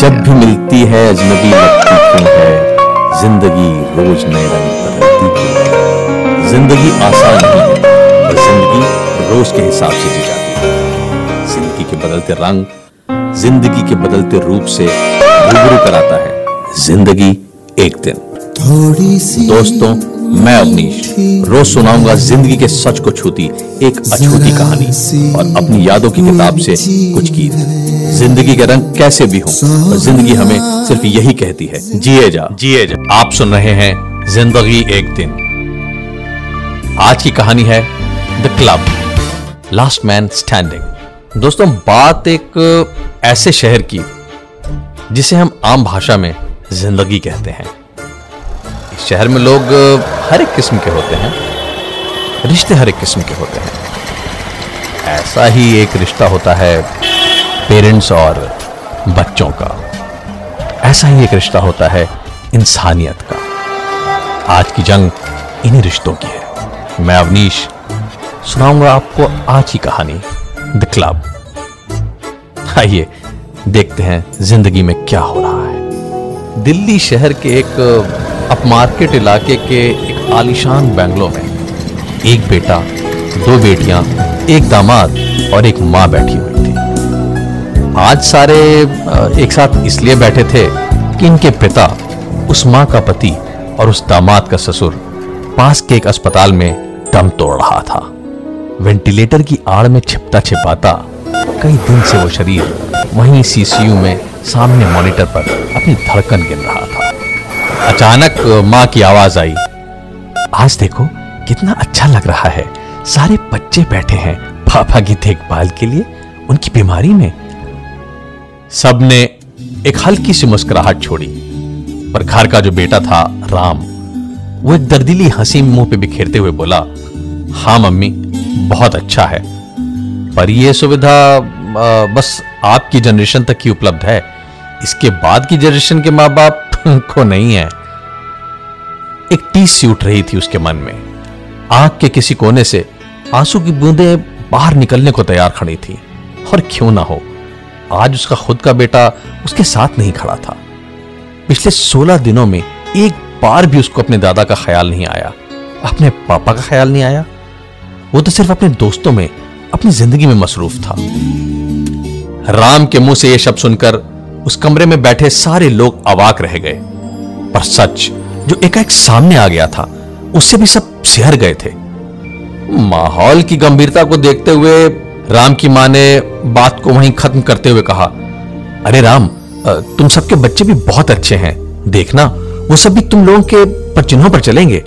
जब भी मिलती है अजनबी लगती क्यों है, जिंदगी रोज नए रंग बदलती क्यों है। जिंदगी आसान नहीं है पर जिंदगी रोज के हिसाब से जी जाती है। जिंदगी के बदलते रंग, जिंदगी के बदलते रूप से रूबरू कराता है जिंदगी एक दिन। दोस्तों, मैं अवनीश रोज सुनाऊंगा जिंदगी के सच को छूती एक अछूती कहानी और अपनी यादों की किताब से कुछ गीत। जिंदगी के रंग कैसे भी हों पर जिंदगी हमें सिर्फ यही कहती है, जिए जा जिए जा। आप सुन रहे हैं जिंदगी एक दिन। आज की कहानी है the club, last man standing. दोस्तों, बात एक ऐसे शहर की जिसे हम आम भाषा में जिंदगी कहते हैं। शहर में लोग हर एक किस्म के होते हैं, रिश्ते हर एक किस्म के होते हैं। ऐसा ही एक रिश्ता होता है पेरेंट्स और बच्चों का, ऐसा ही एक रिश्ता होता है इंसानियत का। आज की जंग इन्हीं रिश्तों की है। मैं अवनीश सुनाऊंगा आपको आज की कहानी द क्लब। आइए देखते हैं जिंदगी में क्या हो रहा है। दिल्ली शहर के एक अपमार्केट इलाके के एक आलीशान बंगलो में एक बेटा, दो बेटियां, एक दामाद और एक माँ बैठी हुई थी। आज सारे एक साथ इसलिए बैठे थे कि इनके पिता, उस माँ का पति और उस दामाद का ससुर पास के एक अस्पताल में दम तोड़ रहा था। वेंटिलेटर की आड़ में छिपता छिपाता कई दिन से वो शरीर वहीं सीसीयू में सामने मॉनिटर पर अपनी धड़कन गिन रहा था। अचानक माँ की आवाज आई, आज देखो कितना अच्छा लग रहा है, सारे बच्चे बैठे हैं पापा की देखभाल के लिए उनकी बीमारी में। सबने एक हल्की सी मुस्कुराहट छोड़ी, पर घर का जो बेटा था राम, वो एक दर्दीली हंसी मुंह पे बिखेरते हुए बोला, हाँ मम्मी बहुत अच्छा है, पर यह सुविधा बस आपकी जनरेशन तक ही उपलब्ध है, इसके बाद की जनरेशन के माँ बाप को नहीं है। एक टीस सी उठ रही थी उसके मन में। आंख के किसी कोने से आंसू की बूंदें बाहर निकलने को तैयार खड़ी थी। और क्यों ना हो, आज उसका खुद का बेटा उसके साथ नहीं खड़ा था। पिछले 16 दिनों में एक बार भी उसको अपने दादा का ख्याल नहीं आया, अपने पापा का ख्याल नहीं आया। वो तो सिर्फ अपने दोस्तों में, अपनी जिंदगी में मसरूफ था। राम के मुंह से यह शब्द सुनकर उस कमरे में बैठे सारे लोग अवाक रह गए, पर सच जो एकाएक सामने आ गया था उससे भी सब सिहर गए थे। माहौल की गंभीरता को देखते हुए राम की मां ने बात को वहीं खत्म करते हुए कहा, अरे राम, तुम सबके बच्चे भी बहुत अच्छे हैं, देखना वो सब भी तुम लोगों के चिन्हों पर चलेंगे।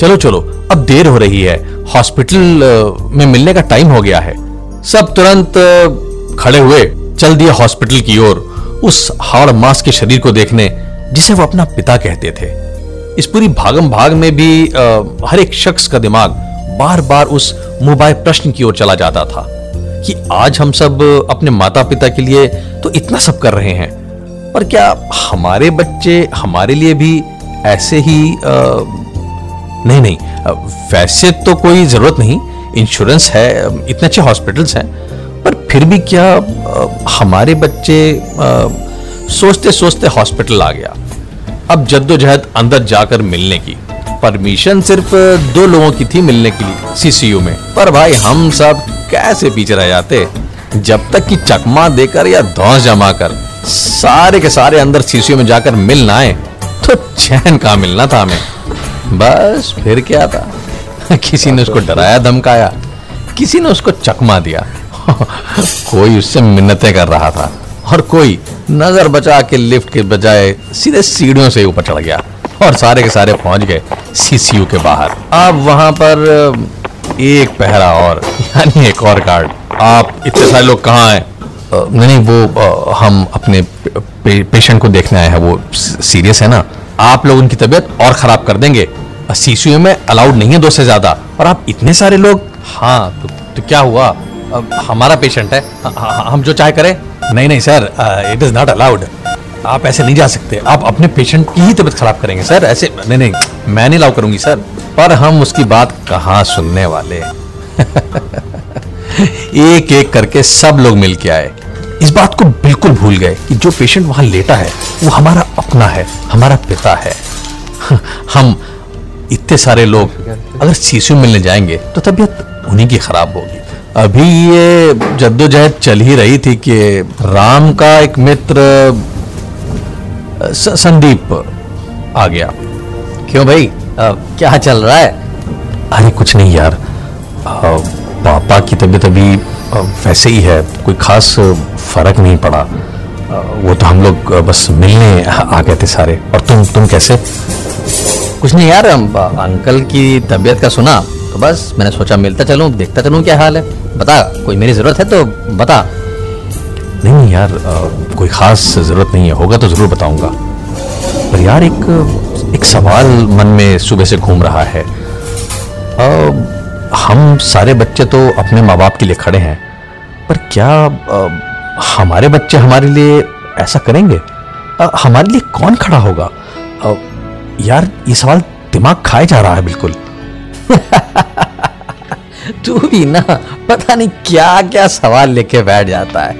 चलो चलो, अब देर हो रही है, हॉस्पिटल में मिलने का टाइम हो गया है। सब तुरंत खड़े हुए चल दिए हॉस्पिटल की ओर, उस हाड़ मास के शरीर को देखने जिसे वो अपना पिता कहते थे। इस पूरी भागम भाग में भी हर एक शख्स का दिमाग बार बार उस मुबाए प्रश्न की ओर चला जाता था कि आज हम सब अपने माता पिता के लिए तो इतना सब कर रहे हैं, पर क्या हमारे बच्चे हमारे लिए भी ऐसे ही नहीं, वैसे तो कोई जरूरत नहीं, इंश्योरेंस है, इतने अच्छे हॉस्पिटल्स हैं, पर फिर भी क्या हमारे बच्चे, सोचते सोचते हॉस्पिटल आ गया। अब जद्दोजहद अंदर जाकर मिलने की। परमिशन सिर्फ 2 लोगों की थी मिलने के लिए सीसीयू में, पर भाई हम सब कैसे पीछे रह जाते, जब तक कि चकमा देकर या धौंस जमा कर सारे के सारे अंदर सीसीयू में जाकर मिल ना आए तो चैन कहाँ मिलना था हमें। बस फिर क्या था, किसी ने उसको डराया धमकाया, किसी ने उसको चकमा दिया, कोई उससे मिन्नतें कर रहा था और कोई नजर बचा के लिफ्ट के बजाय सीधे सीढ़ियों से ऊपर चढ़ गया। और सारे के सारे पहुंच गए सीसीयू के बाहर। अब वहां पर एक पहरा और, यानी एक और कार्ड, आप इतने सारे लोग कहाँ हैं? नहीं, वो हम अपने पेशेंट को देखने आए हैं, वो सीरियस है ना, आप लोग उनकी तबीयत और खराब कर देंगे, सीसीयू में अलाउड नहीं है 2 से ज्यादा, और आप इतने सारे लोग। हाँ तो क्या हुआ, हमारा पेशेंट है, हम जो चाहे करें। नहीं sir, it is not allowed, आप ऐसे नहीं जा सकते, आप अपने पेशेंट की ही तबीयत खराब करेंगे सर, ऐसे नहीं, मैं नहीं अलाउ करूंगी सर। पर हम उसकी बात कहाँ सुनने वाले। एक एक करके सब लोग मिल के आए, इस बात को बिल्कुल भूल गए कि जो पेशेंट वहाँ लेटा है वो हमारा अपना है, हमारा पिता है। हम इतने सारे लोग अगर शीशु मिलने जाएंगे तो तबीयत उन्हीं की खराब होगी। अभी ये जद्दोजहद चल ही रही थी कि राम का एक मित्र संदीप आ गया। क्यों भाई क्या चल रहा है? अरे कुछ नहीं यार, पापा की तबीयत अभी वैसे ही है, कोई खास फर्क नहीं पड़ा। वो तो हम लोग बस मिलने आ गए थे सारे। और तुम कैसे? कुछ नहीं यार, अंकल की तबीयत का सुना तो बस मैंने सोचा मिलता चलूँ, देखता चलूँ क्या हाल है। बता, कोई मेरी ज़रूरत है तो बता। नहीं यार कोई ख़ास ज़रूरत नहीं है, होगा तो ज़रूर बताऊँगा। पर यार एक सवाल मन में सुबह से घूम रहा है। हम सारे बच्चे तो अपने माँ बाप के लिए खड़े हैं, पर क्या हमारे बच्चे हमारे लिए ऐसा करेंगे? हमारे लिए कौन खड़ा होगा? यार ये सवाल दिमाग खाए जा रहा है बिल्कुल। तू भी ना पता नहीं क्या क्या सवाल लेके बैठ जाता है।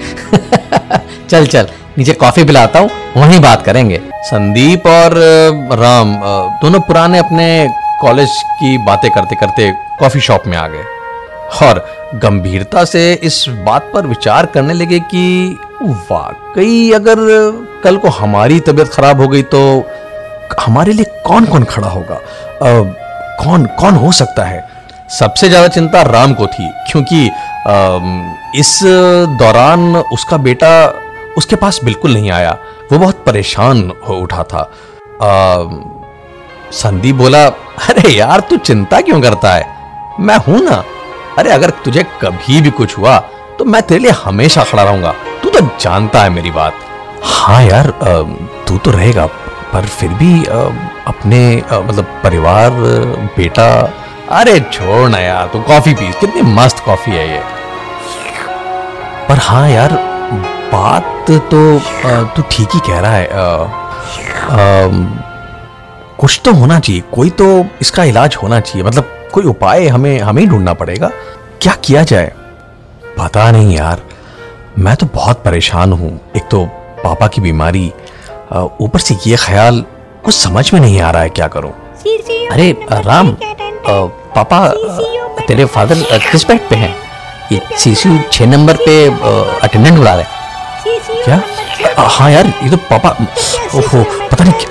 चल चल नीचे कॉफी पिलाता हूँ, वहीं बात करेंगे। संदीप और राम दोनों पुराने अपने कॉलेज की बातें करते करते कॉफी शॉप में आ गए और गंभीरता से इस बात पर विचार करने लगे कि वाकई अगर कल को हमारी तबीयत खराब हो गई तो हमारे लिए कौन कौन खड़ा होगा, कौन कौन हो सकता है। सबसे ज़्यादा चिंता राम को थी क्योंकि इस दौरान उसका बेटा उसके पास बिल्कुल नहीं आया, वो बहुत परेशान हो उठा था। संदीप बोला, अरे यार तू चिंता क्यों करता है, मैं हूं ना। अरे अगर तुझे कभी भी कुछ हुआ तो मैं तेरे लिए हमेशा खड़ा रहूंगा, तू तो जानता है मेरी बात। हाँ यार तू तो रहेगा, पर फिर भी अपने मतलब परिवार, बेटा। अरे छोड़ ना यार, तू कॉफी पी, कितनी मस्त कॉफी है ये। पर हाँ यार बात तो तू ठीक ही कह रहा है। कुछ तो होना चाहिए, कोई तो इसका इलाज होना चाहिए, मतलब कोई उपाय हमें ढूंढना पड़ेगा। क्या किया जाए पता नहीं यार, मैं तो बहुत परेशान हूँ। एक तो पापा की बीमारी, ऊपर से ये ख्याल, कुछ समझ में नहीं आ रहा है क्या करूं। अरे राम, पापा तेरे फादर किस बेड पे हैं? ये सीसीयू 6 नंबर पे अटेंडेंट बुला रहे क्या? हाँ यार ये तो पापा, ओहो पता नहीं क्या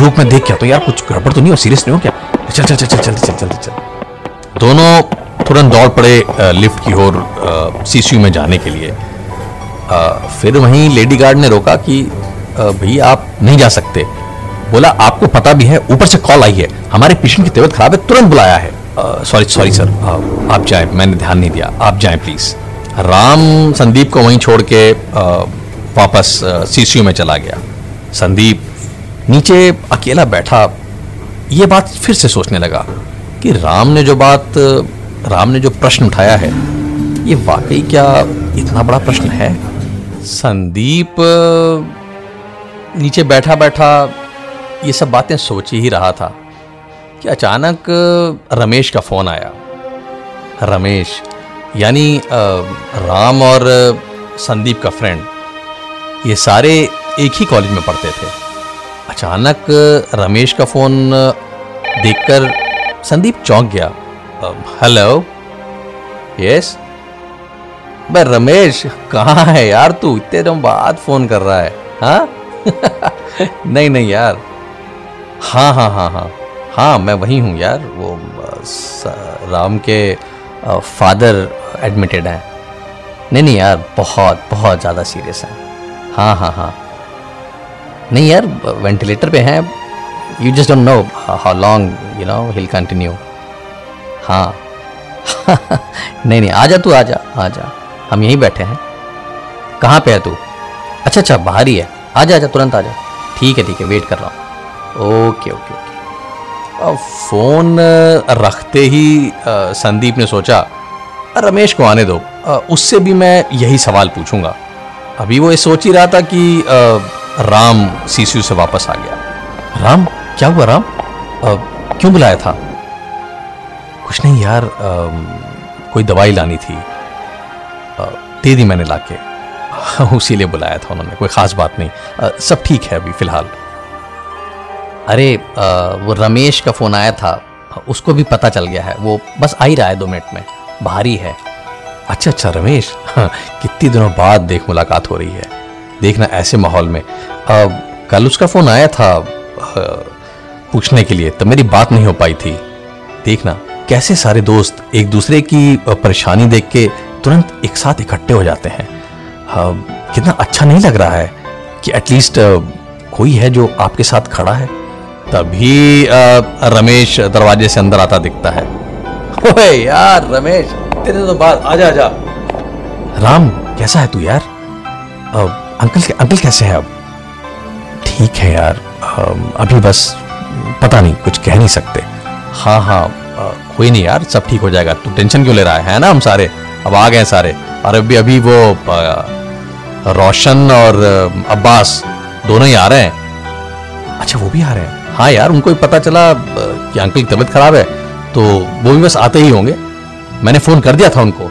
रूप में देख क्या तो यार कुछ गड़बड़ तो नहीं हो, सीरियस नहीं हो क्या? चल चल चल चल चल चल चल चल। दोनों तुरंत दौड़ पड़े लिफ्ट की ओर सीसीयू में जाने के लिए। फिर वहीं लेडी गार्ड ने रोका कि भैया आप नहीं जा सकते। बोला आपको पता भी है, ऊपर से कॉल आई है, हमारे पेशेंट की तबीयत खराब है, तुरंत बुलाया है। सॉरी सर, आप जाएं, मैंने ध्यान नहीं दिया, आप जाएं प्लीज। राम संदीप को वहीं छोड़ के वापस सीसीयू में चला गया। संदीप नीचे अकेला बैठा ये बात फिर से सोचने लगा कि राम ने जो प्रश्न उठाया है ये वाकई क्या इतना बड़ा प्रश्न है। संदीप नीचे बैठा बैठा ये सब बातें सोच ही रहा था कि अचानक रमेश का फ़ोन आया। रमेश यानी राम और संदीप का फ्रेंड, ये सारे एक ही कॉलेज में पढ़ते थे। अचानक रमेश का फ़ोन देखकर संदीप चौंक गया। Hello, yes. बे रमेश कहाँ है यार तू, इतने दिन बाद फ़ोन कर रहा है? हाँ नहीं यार, हाँ, मैं वही हूँ यार, वो राम के फादर एडमिटेड हैं। नहीं यार बहुत ज़्यादा सीरियस हैं। हाँ, नहीं यार वेंटिलेटर पे हैं, you just don't know how long you know he will continue. हाँ नहीं, आजा तू, आजा, हम यहीं बैठे हैं। कहाँ पे है तू? अच्छा, बाहर ही है, आजा तुरंत आजा। ठीक है, वेट कर रहा हूँ। ओके। अब फ़ोन रखते ही संदीप ने सोचा रमेश को आने दो, उससे भी मैं यही सवाल पूछूंगा। अभी वो ये सोच ही रहा था कि राम सीसीयू से वापस आ गया। राम, क्या हुआ राम, क्यों बुलाया था? कुछ नहीं यार, कोई दवाई लानी थी, दे दी मैंने लाके। हाँ उसी लिए बुलाया था उन्होंने, कोई ख़ास बात नहीं। सब ठीक है अभी फ़िलहाल। अरे वो रमेश का फ़ोन आया था, उसको भी पता चल गया है, वो बस आ ही रहा है 2 मिनट में, बाहर ही है। अच्छा अच्छा रमेश, हाँ कितने दिनों बाद देख मुलाकात हो रही है, देखना ऐसे माहौल में। कल उसका फ़ोन आया था पूछने के लिए, तब मेरी बात नहीं हो पाई थी। देखना कैसे सारे दोस्त एक दूसरे की परेशानी देख के तुरंत एक साथ इकट्ठे हो जाते हैं। कितना अच्छा नहीं लग रहा है कि एटलीस्ट कोई है जो आपके साथ खड़ा है। तभी रमेश दरवाजे से अंदर आता दिखता है। ओए यार रमेश, तेरे तो बात, आजा आजा। राम कैसा है तू यार? अंकल कैसे हैं अब? ठीक है यार, अभी बस पता नहीं, कुछ कह नहीं सकते। हाँ हाँ कोई नहीं यार, सब ठीक हो जाएगा, तू टेंशन क्यों ले रहा है ना। हम सारे अब आ गए सारे। और अभी वो रोशन और अब्बास दोनों ही आ रहे हैं। अच्छा वो भी आ रहे हैं? हाँ यार, उनको भी पता चला कि अंकल की तबीयत खराब है, तो वो भी बस आते ही होंगे, मैंने फ़ोन कर दिया था उनको।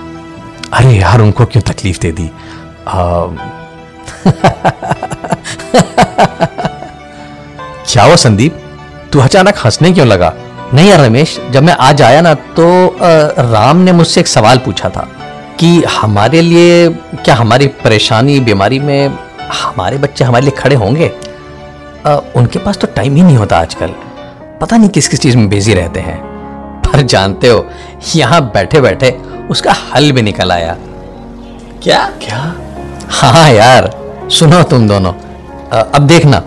अरे यार उनको क्यों तकलीफ दे दी। क्या हुआ संदीप, तू अचानक हंसने क्यों लगा? नहीं यार रमेश, जब मैं आज आया ना तो राम ने मुझसे एक सवाल पूछा था कि हमारे लिए क्या हमारी परेशानी बीमारी में हमारे बच्चे हमारे लिए खड़े होंगे? उनके पास तो टाइम ही नहीं होता आजकल, पता नहीं किस किस चीज़ में बिजी रहते हैं। पर जानते हो यहाँ बैठे बैठे उसका हल भी निकल आया। क्या क्या? हाँ यार सुनो तुम दोनों, अब देखना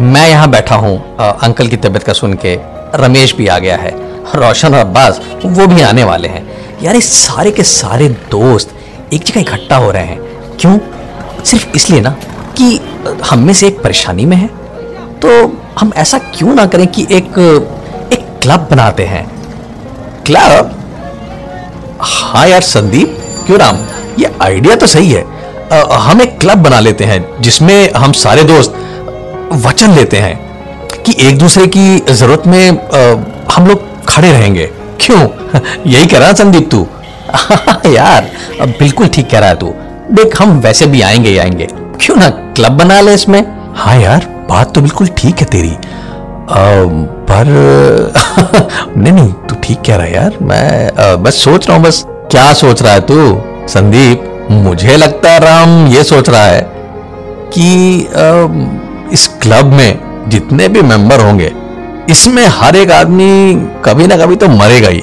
मैं यहाँ बैठा हूँ, अंकल की तबीयत का सुन के रमेश भी आ गया है, रोशन और अब्बास वो भी आने वाले हैं। यार ये सारे के सारे दोस्त एक जगह इकट्ठा हो रहे हैं, क्यों? सिर्फ इसलिए ना कि हम में से एक परेशानी में है, तो हम ऐसा क्यों ना करें कि एक क्लब बनाते हैं। क्लब? हाँ यार संदीप, क्यों राम, ये आइडिया तो सही है। हम एक क्लब बना लेते हैं जिसमें हम सारे दोस्त वचन लेते हैं कि एक दूसरे की जरूरत में हम लोग खड़े रहेंगे। क्यों, यही कह रहा है संदीप तू? यार बिल्कुल ठीक कह रहा है तू। देख हम वैसे भी आएंगे ही आएंगे, क्यों ना क्लब बना ले इसमें। हाँ यार बात तो बिल्कुल ठीक है तेरी, पर नहीं तू ठीक कह रहा है यार। मैं बस सोच रहा हूँ। बस क्या सोच रहा है तू संदीप? मुझे लगता है राम ये सोच रहा है कि इस क्लब में जितने भी मेंबर होंगे इसमें हर एक आदमी कभी ना कभी तो मरेगा ही,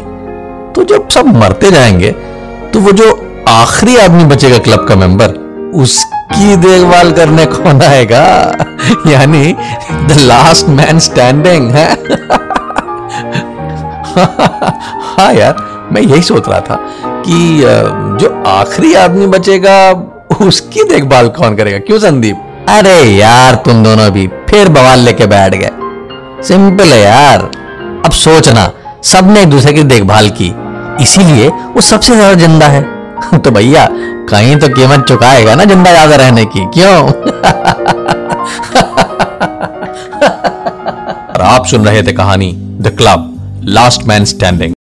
तो जब सब मरते जाएंगे तो वो जो आखिरी आदमी बचेगा क्लब का मेंबर, उसकी देखभाल करने कौन आएगा? यानी द लास्ट मैन स्टैंडिंग है। हाँ यार मैं यही सोच रहा था कि जो आखिरी आदमी बचेगा उसकी देखभाल कौन करेगा, क्यों संदीप? अरे यार तुम दोनों भी फिर बवाल लेके बैठ गए। सिंपल है यार, अब सोचना, सबने एक दूसरे की देखभाल की, इसीलिए वो सबसे ज्यादा जिंदा है। तो भैया कहीं तो कीमत चुकाएगा ना जिंदा ज्यादा रहने की, क्यों? और आप सुन रहे थे कहानी the club, last man standing.